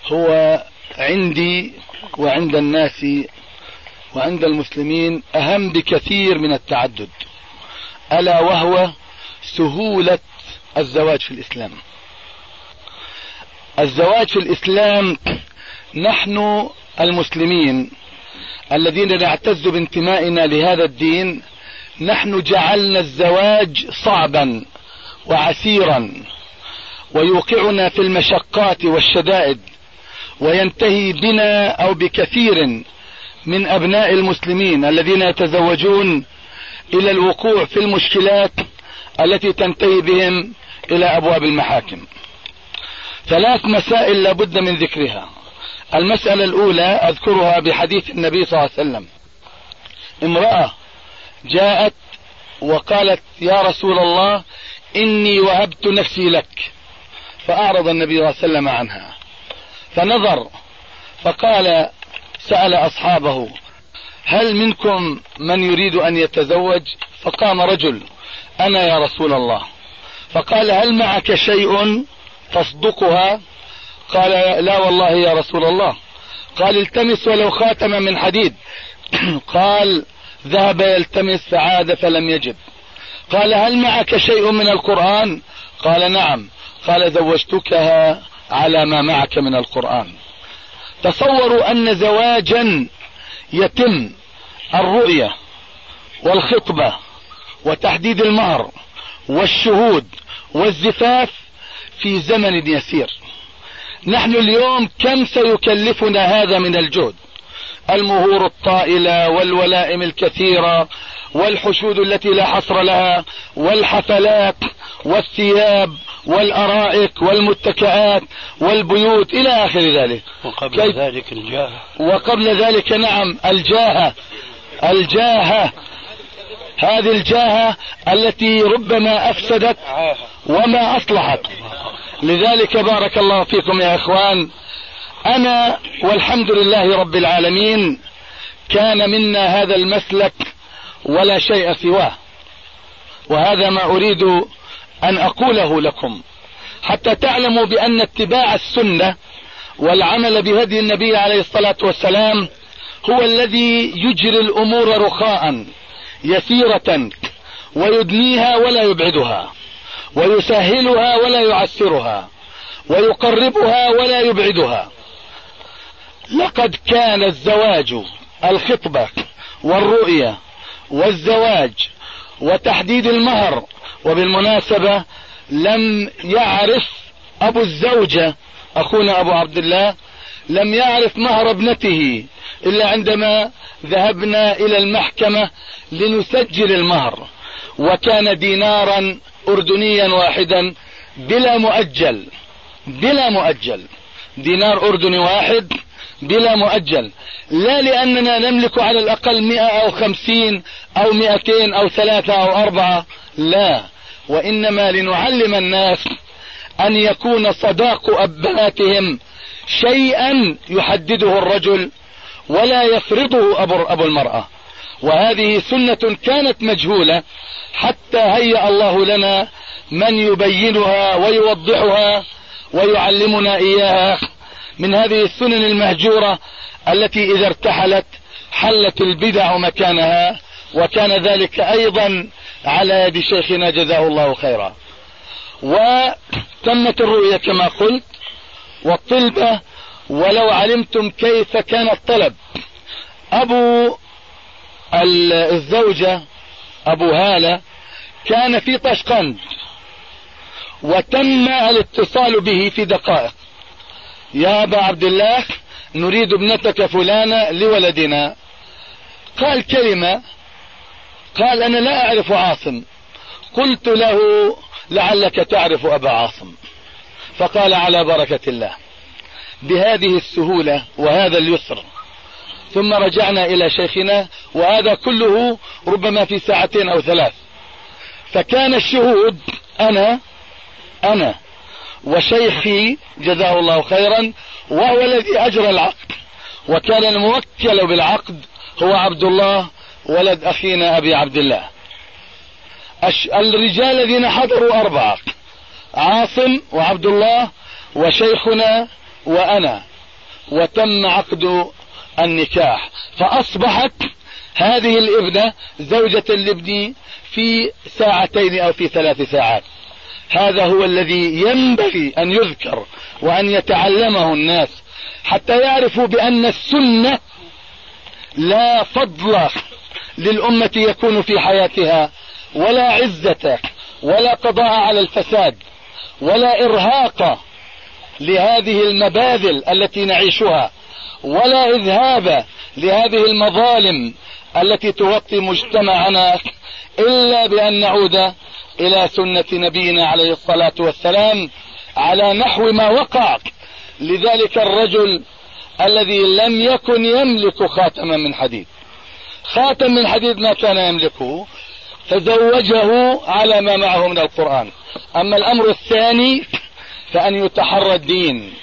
هو عندي وعند الناس وعند المسلمين أهم بكثير من التعدد، ألا وهو سهولة الزواج في الإسلام. الزواج في الإسلام، نحن المسلمين الذين نعتز بانتمائنا لهذا الدين، نحن جعلنا الزواج صعبا وعسيرا ويوقعنا في المشقات والشدائد، وينتهي بنا أو بكثير من أبناء المسلمين الذين يتزوجون إلى الوقوع في المشكلات التي تنتهي بهم إلى أبواب المحاكم. ثلاث مسائل لابد من ذكرها. المسألة الأولى أذكرها بحديث النبي صلى الله عليه وسلم: امرأة جاءت وقالت: يا رسول الله إني وهبت نفسي لك، فأعرض النبي صلى الله عليه وسلم عنها، فنظر فقال، سأل أصحابه: هل منكم من يريد أن يتزوج؟ فقام رجل: أنا يا رسول الله. فقال: هل معك شيء تصدقها؟ قال: لا والله يا رسول الله. قال: التمس ولو خاتما من حديد. قال: ذهب يلتمس فعاد فلم يجد. قال: هل معك شيء من القرآن؟ قال: نعم. قال: زوجتكها على ما معك من القرآن. تصوروا أن زواجا يتم الرؤية والخطبة وتحديد المهر والشهود والزفاف في زمن يسير. نحن اليوم كم سيكلفنا هذا من الجهد؟ المهور الطائلة والولائم الكثيرة والحشود التي لا حصر لها والحفلات والثياب والأرائك والمتكئات والبيوت إلى آخر ذلك. وقبل ذلك الجاهة. وقبل ذلك نعم الجاهة هذه الجاهة التي ربما أفسدت وما أصلحت. لذلك بارك الله فيكم يا إخوان. أنا والحمد لله رب العالمين كان منا هذا المسلك ولا شيء سواه، وهذا ما أريد أن أقوله لكم حتى تعلموا بأن اتباع السنة والعمل بهدي النبي عليه الصلاة والسلام هو الذي يجري الأمور رخاء يسيرة ويدنيها ولا يبعدها ويسهلها ولا يعسرها ويقربها ولا يبعدها. لقد كان الزواج الخطبة والرؤية والزواج وتحديد المهر، وبالمناسبة لم يعرف أبو الزوجة أخونا أبو عبد الله لم يعرف مهر ابنته إلا عندما ذهبنا إلى المحكمة لنسجل المهر، وكان دينارا أردنيا واحدا بلا مؤجل، دينار أردني واحد بلا مؤجل، لا لأننا نملك على الأقل 100 أو 50 أو 200 أو 3 أو 4، لا، وإنما لنعلم الناس أن يكون صداق أبهاتهم شيئا يحدده الرجل ولا يفرضه أبو المرأة. وهذه سنة كانت مجهولة حتى هيأ الله لنا من يبينها ويوضحها ويعلمنا إياها من هذه السنن المهجورة التي إذا ارتحلت حلت البدع مكانها، وكان ذلك أيضا على يد شيخنا جزاه الله خيرا. وتمت الرؤية كما قلت والطلبة، ولو علمتم كيف كان الطلب. أبو الزوجة أبو هالة كان في طشقند، وتم الاتصال به في دقائق: يا أبا عبد الله نريد ابنتك فلانة لولدنا. قال كلمة، قال أنا لا أعرف عاصم. قلت له لعلك تعرف أبا عاصم، فقال على بركة الله. بهذه السهولة وهذا اليسر. ثم رجعنا إلى شيخنا، وهذا كله ربما في 2 أو 3 ساعات. فكان الشهود أنا وشيخي جزاه الله خيرا، وهو الذي أجرى العقد، وكان الموكل بالعقد هو عبد الله ولد أخينا أبي عبد الله. الرجال الذين حضروا 4: عاصم وعبد الله وشيخنا وأنا، وتم عقد النكاح. فأصبحت هذه الابنة زوجة لابني في 2 أو 3 ساعات. هذا هو الذي ينبغي أن يذكر وأن يتعلمه الناس حتى يعرفوا بأن السنة لا فضل للأمة يكون في حياتها، ولا عزة، ولا قضاء على الفساد، ولا إرهاق لهذه المبادئ التي نعيشها، ولا إذهاب لهذه المظالم التي تغطي مجتمعنا، إلا بأن نعود إلى سنة نبينا عليه الصلاة والسلام على نحو ما وقع لذلك الرجل الذي لم يكن يملك خاتما من حديد. خاتم من حديد ما كان يملكه، فزوجه على ما معه من القرآن. أما الأمر الثاني فأن يتحرى الدين،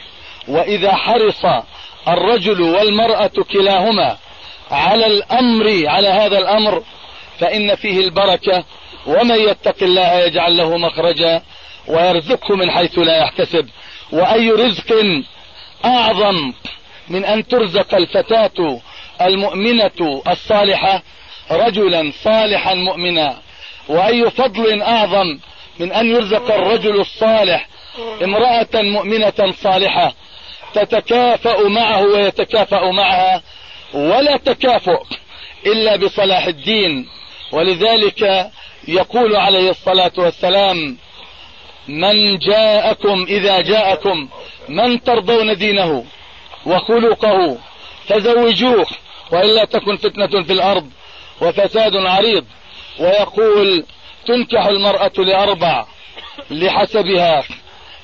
وإذا حرص الرجل والمرأة كلاهما على الأمر على هذا الأمر فإن فيه البركة، ومن يتق الله يجعل له مخرجا ويرزقه من حيث لا يحتسب. وأي رزق أعظم من أن ترزق الفتاة المؤمنة الصالحة رجلا صالحا مؤمنا، وأي فضل أعظم من أن يرزق الرجل الصالح امرأة مؤمنة صالحة تتكافأ معه ويتكافأ معها، ولا تكافؤ إلا بصلاح الدين. ولذلك يقول عليه الصلاة والسلام: من جاءكم إذا جاءكم من ترضون دينه وخلقه فزوجوه، وإلا تكن فتنة في الأرض وفساد عريض. ويقول تنكح المرأة لأربع: لحسبها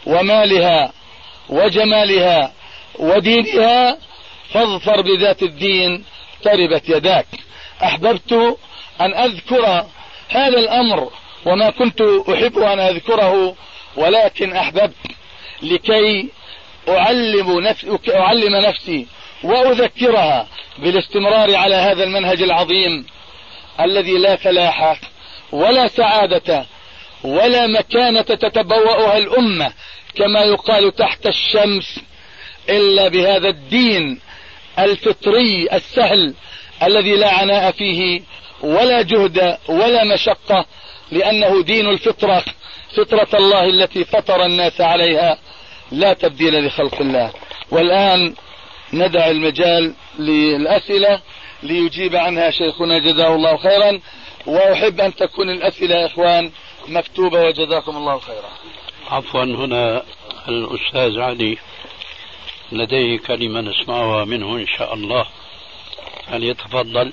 ومالها وجمالها ودينها، فاظفر بذات الدين تربت يداك. أحببت أن أذكر هذا الأمر وما كنت أحب أن أذكره، ولكن أحببت لكي أعلم نفسي وأذكرها بالاستمرار على هذا المنهج العظيم الذي لا فلاح ولا سعادة ولا مكانة تتبوأها الأمة كما يقال تحت الشمس إلا بهذا الدين الفطري السهل الذي لا عناء فيه ولا جهد ولا مشقة، لأنه دين الفطرة، فطرة الله التي فطر الناس عليها لا تبديل لخلق الله. والآن ندع المجال للأسئلة ليجيب عنها شيخنا جزاه الله خيرا، وأحب أن تكون الأسئلة يا إخوان مكتوبة وجزاكم الله خيرا. عفوا، هنا الأستاذ علي لديه كلمة نسمعها منه إن شاء الله، فليتفضل.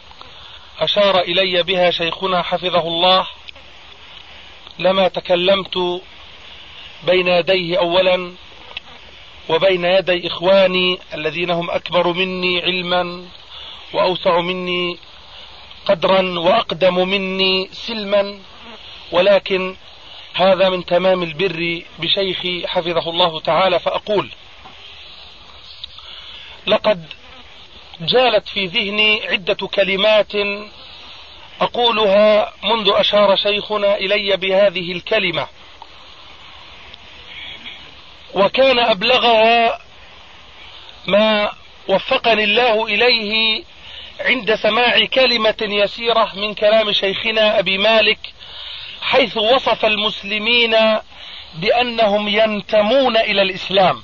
أشار إلي بها شيخنا حفظه الله لما تكلمت بين يديه أولا وبين يدي إخواني الذين هم أكبر مني علما وأوسع مني قدرا وأقدم مني سلما، ولكن هذا من تمام البر بشيخي حفظه الله تعالى. فأقول: لقد جالت في ذهني عدة كلمات أقولها منذ أشار شيخنا إلي بهذه الكلمة، وكان أبلغها ما وفقني الله إليه عند سماع كلمة يسيرة من كلام شيخنا أبي مالك، حيث وصف المسلمين بأنهم ينتمون إلى الإسلام.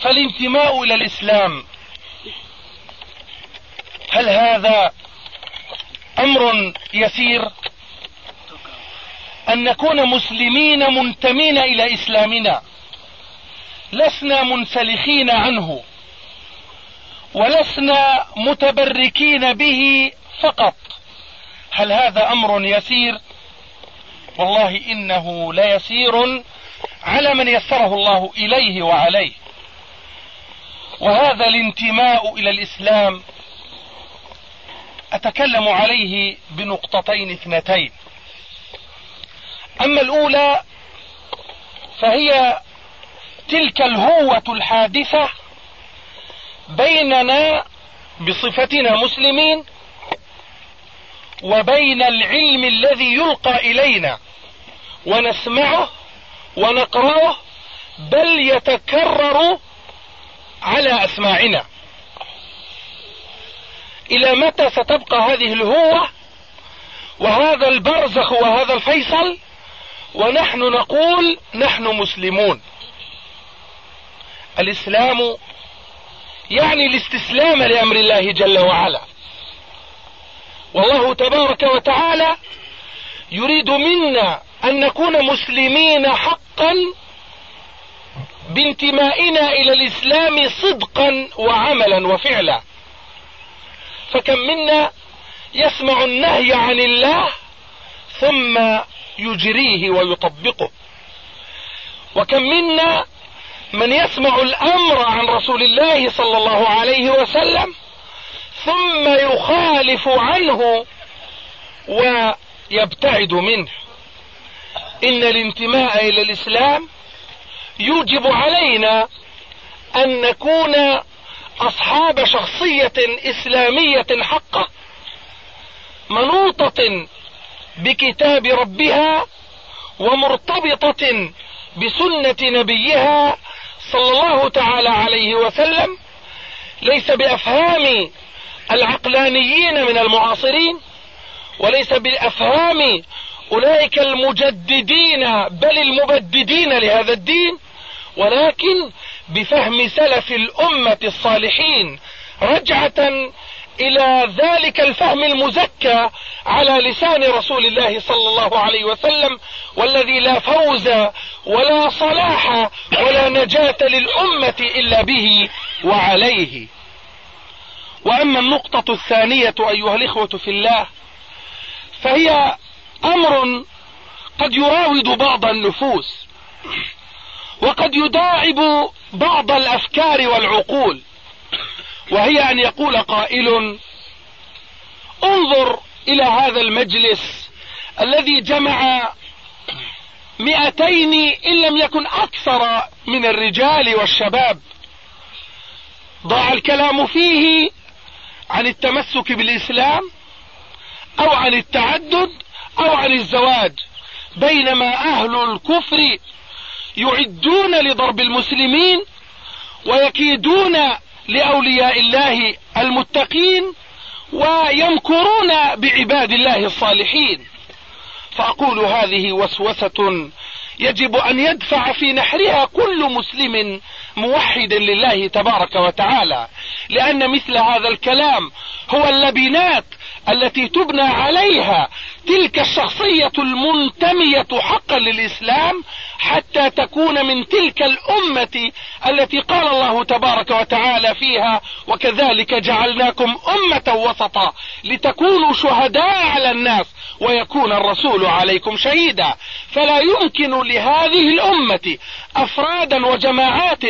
فالانتماء إلى الإسلام هل هذا أمر يسير؟ أن نكون مسلمين منتمين إلى إسلامنا، لسنا منسلخين عنه ولسنا متبركين به فقط، هل هذا أمر يسير؟ والله إنه لا يسير على من يسره الله إليه وعليه. وهذا الانتماء إلى الإسلام أتكلم عليه بنقطتين اثنتين. أما الأولى فهي تلك الهوة الحادثة بيننا بصفتنا مسلمين وبين العلم الذي يلقى إلينا ونسمعه ونقرأه، بل يتكرر على أسماعنا. إلى متى ستبقى هذه الهوة وهذا البرزخ وهذا الفيصل ونحن نقول نحن مسلمون؟ الإسلام يعني الاستسلام لأمر الله جل وعلا، والله تبارك وتعالى يريد منا أن نكون مسلمين حقا بانتمائنا إلى الإسلام صدقا وعملا وفعلا. فكم منا يسمع النهي عن الله ثم يجريه ويطبقه، وكم منا من يسمع الأمر عن رسول الله صلى الله عليه وسلم ثم يخالف عنه ويبتعد منه. إن الانتماء إلى الإسلام يوجب علينا أن نكون أصحاب شخصية إسلامية حقة منوطة بكتاب ربها ومرتبطة بسنة نبيها صلى الله تعالى عليه وسلم، ليس بأفهام العقلانيين من المعاصرين، وليس بأفهام أولئك المجددين بل المبددين لهذا الدين، ولكن بفهم سلف الأمة الصالحين رجعة إلى ذلك الفهم المزكى على لسان رسول الله صلى الله عليه وسلم، والذي لا فوز ولا صلاح ولا نجاة للأمة إلا به وعليه. وأما النقطة الثانية أيها الإخوة في الله، فهي أمر قد يراود بعض النفوس وقد يداعب بعض الأفكار والعقول، وهي أن يقول قائل: انظر إلى هذا المجلس الذي جمع 200 إن لم يكن أكثر من الرجال والشباب، ضاع الكلام فيه عن التمسك بالإسلام أو عن التعدد أو عن الزواج، بينما أهل الكفر يعدون لضرب المسلمين ويكيدون لأولياء الله المتقين ويمكرون بعباد الله الصالحين. فأقول هذه وسوسة يجب أن يدفع في نحرها كل مسلم موحد لله تبارك وتعالى، لأن مثل هذا الكلام هو اللبنات التي تبنى عليها تلك الشخصية المنتمية حقا للإسلام حتى تكون من تلك الأمة التي قال الله تبارك وتعالى فيها: وكذلك جعلناكم أمة وسطا لتكونوا شهداء على الناس ويكون الرسول عليكم شهيدا. فلا يمكن لهذه الأمة أفرادا وجماعات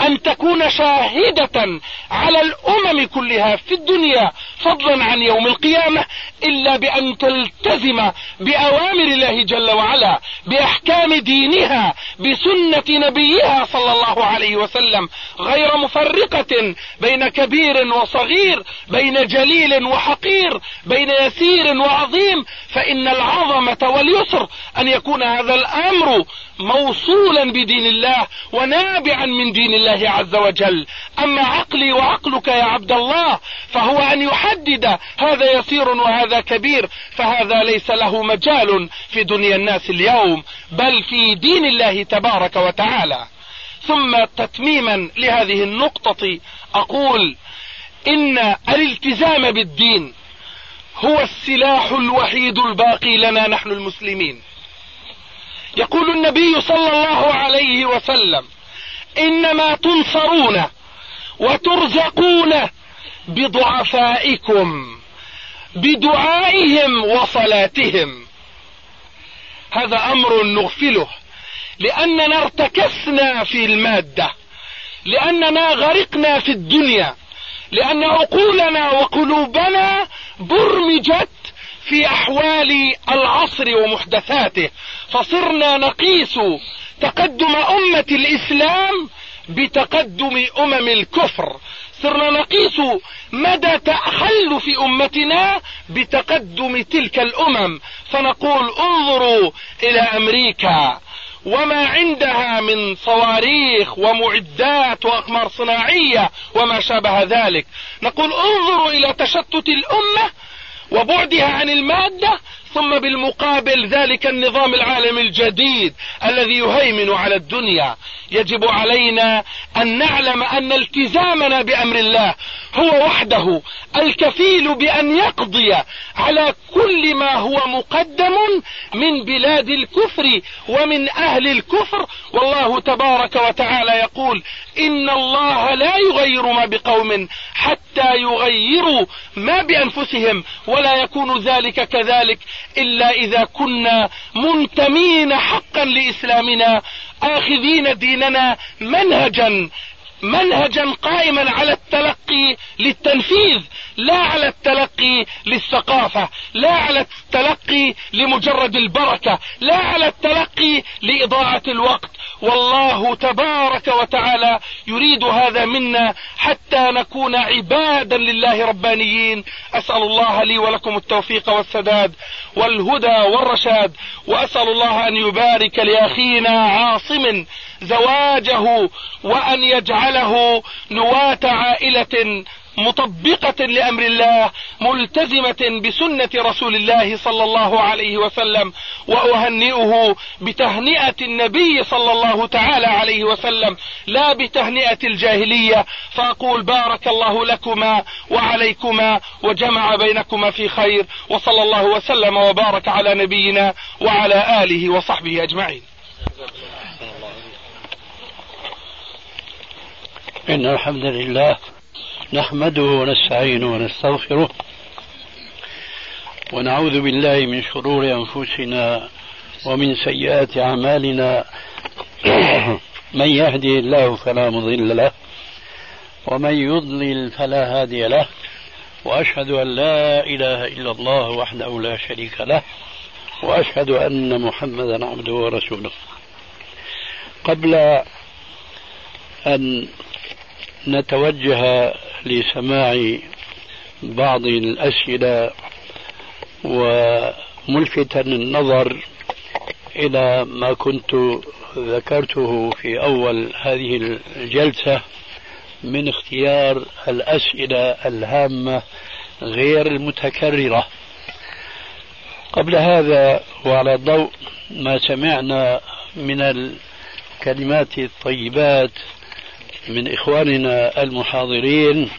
أن تكون شاهدة على الأمم كلها في الدنيا فضلا عن يوم القيامة إلا بأن تلتزم بأوامر الله جل وعلا، بأحكام دينها، بسنة نبيها صلى الله عليه وسلم، غير مفرقة بين كبير وصغير، بين جليل وحقير، بين يسير وعظيم. فإن العظمة واليسر أن يكون هذا الأمر موصولا بدين الله ونابعا من دين الله عز وجل. أما عقلي وعقلك يا عبد الله فهو أن يحدد هذا يسير وهذا كبير، فهذا ليس له مجال في دنيا الناس اليوم بل في دين الله تبارك وتعالى. ثم تتميما لهذه النقطة أقول إن الالتزام بالدين هو السلاح الوحيد الباقي لنا نحن المسلمين. يقول النبي صلى الله عليه وسلم: إنما تنصرون وترزقون بضعفائكم بدعائهم وصلاتهم. هذا أمر نغفله لأننا ارتكسنا في المادة، لأننا غرقنا في الدنيا، لأن عقولنا وقلوبنا برمجت في أحوال العصر ومحدثاته، فصرنا نقيس تقدم أمة الإسلام بتقدم أمم الكفر، صرنا نقيس مدى تأخلف أمتنا بتقدم تلك الأمم، فنقول: انظروا إلى أمريكا وما عندها من صواريخ ومعدات وأقمار صناعية وما شابه ذلك، نقول: انظروا إلى تشتت الأمة وبعدها عن المادة، ثم بالمقابل ذلك النظام العالمي الجديد الذي يهيمن على الدنيا. يجب علينا أن نعلم أن التزامنا بأمر الله هو وحده الكفيل بأن يقضي على كل ما هو مقدم من بلاد الكفر ومن أهل الكفر. والله تبارك وتعالى يقول: إن الله لا يغير ما بقوم حتى يغيروا ما بأنفسهم ولا يكون ذلك كذلك إلا إذا كنا منتمين حقا لإسلامنا، آخذين ديننا منهجا قائما على التلقي للتنفيذ، لا على التلقي للثقافة، لا على التلقي لمجرد البركة، لا على التلقي لإضاعة الوقت. والله تبارك وتعالى يريد هذا منا حتى نكون عبادا لله ربانيين. أسأل الله لي ولكم التوفيق والسداد والهدى والرشاد، وأسأل الله أن يبارك لأخينا عاصم زواجه وأن يجعله نواة عائلة مطبقة لأمر الله ملتزمة بسنة رسول الله صلى الله عليه وسلم. وأهنئه بتهنئة النبي صلى الله تعالى عليه وسلم لا بتهنئة الجاهلية، فأقول بارك الله لكما وعليكما وجمع بينكما في خير، وصلى الله وسلم وبارك على نبينا وعلى آله وصحبه أجمعين. إن الحمد لله نحمده ونستعينه ونستغفره ونعوذ بالله من شرور أنفسنا ومن سيئات أعمالنا، من يهدي الله فلا مضل له ومن يضلل فلا هادي له، وأشهد أن لا إله إلا الله وحده لا شريك له، وأشهد أن محمدا عبده ورسوله. قبل أن نتوجه لسماع بعض الأسئلة وملفتا النظر إلى ما كنت ذكرته في أول هذه الجلسة من اختيار الأسئلة الهامة غير المتكررة، قبل هذا وعلى ضوء ما سمعنا من الكلمات الطيبات من إخواننا المحاضرين،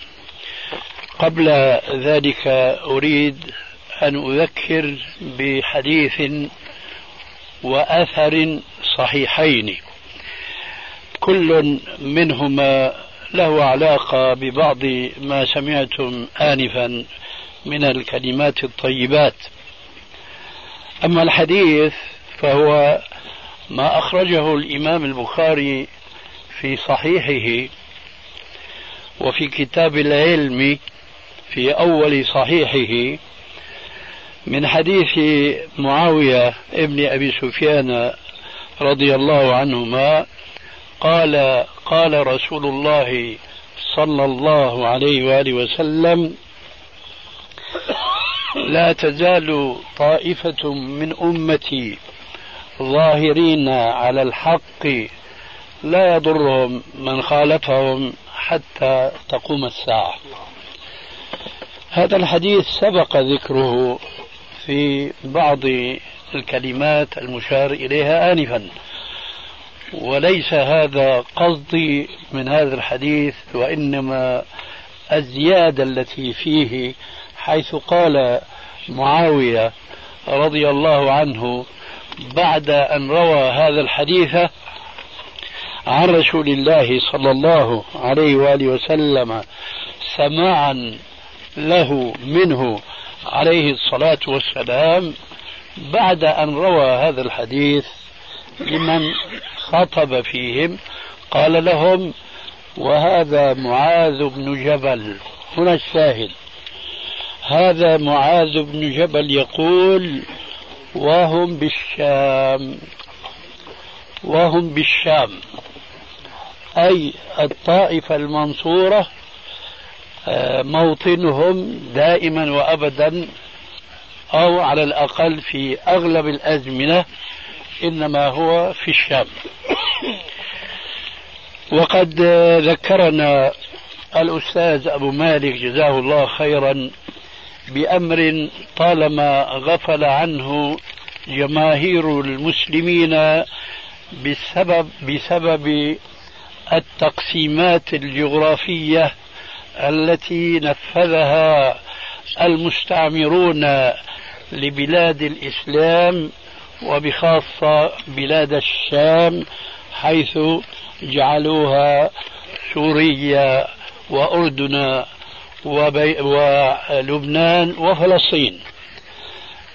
قبل ذلك أريد أن أذكر بحديث وأثر صحيحين كل منهما له علاقة ببعض ما سمعتم آنفا من الكلمات الطيبات. أما الحديث فهو ما أخرجه الإمام البخاري في صحيحه وفي كتاب العلم في أول صحيحه من حديث معاوية ابن أبي سفيان رضي الله عنهما قال: قال رسول الله صلى الله عليه وآله وسلم: لا تزال طائفة من أمتي ظاهرين على الحق لا يضرهم من خالفهم حتى تقوم الساعة. هذا الحديث سبق ذكره في بعض الكلمات المشار إليها آنفا، وليس هذا قصدي من هذا الحديث، وإنما الزيادة التي فيه حيث قال معاوية رضي الله عنه بعد أن روى هذا الحديث عن رسول الله صلى الله عليه وآله وسلم سماعا له منه عليه الصلاة والسلام، بعد أن روى هذا الحديث لمن خطب فيهم قال لهم: وهذا معاذ بن جبل. هنا الشاهد: هذا معاذ بن جبل يقول وهم بالشام. وهم بالشام أي الطائفة المنصورة موطنهم دائما وأبدا، أو على الأقل في أغلب الأزمنة إنما هو في الشام. وقد ذكرنا الأستاذ أبو مالك جزاه الله خيرا بأمر طالما غفل عنه جماهير المسلمين بسبب التقسيمات الجغرافية التي نفذها المستعمرون لبلاد الإسلام وبخاصة بلاد الشام، حيث جعلوها سوريا وأردن ولبنان وفلسطين،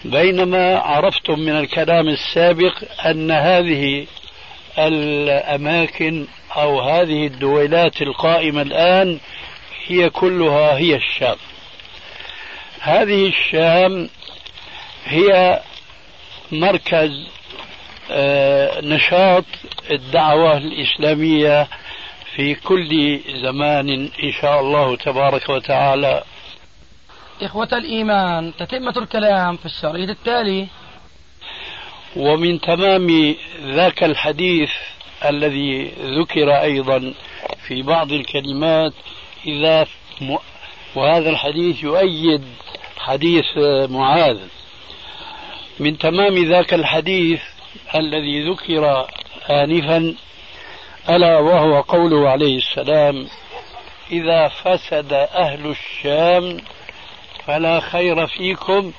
بينما عرفتم من الكلام السابق أن هذه الأماكن أو هذه الدولات القائمة الآن هي كلها هي الشام. هذه الشام هي مركز نشاط الدعوة الإسلامية في كل زمان إن شاء الله تبارك وتعالى. إخوة الإيمان، تتمة الكلام في الشريط التالي. ومن تمام ذاك الحديث الذي ذكر أيضا في بعض الكلمات إذا، وهذا الحديث يؤيد حديث معاذ من تمام ذاك الحديث الذي ذكر آنفا، ألا وهو قوله عليه السلام: إذا فسد أهل الشام فلا خير فيكم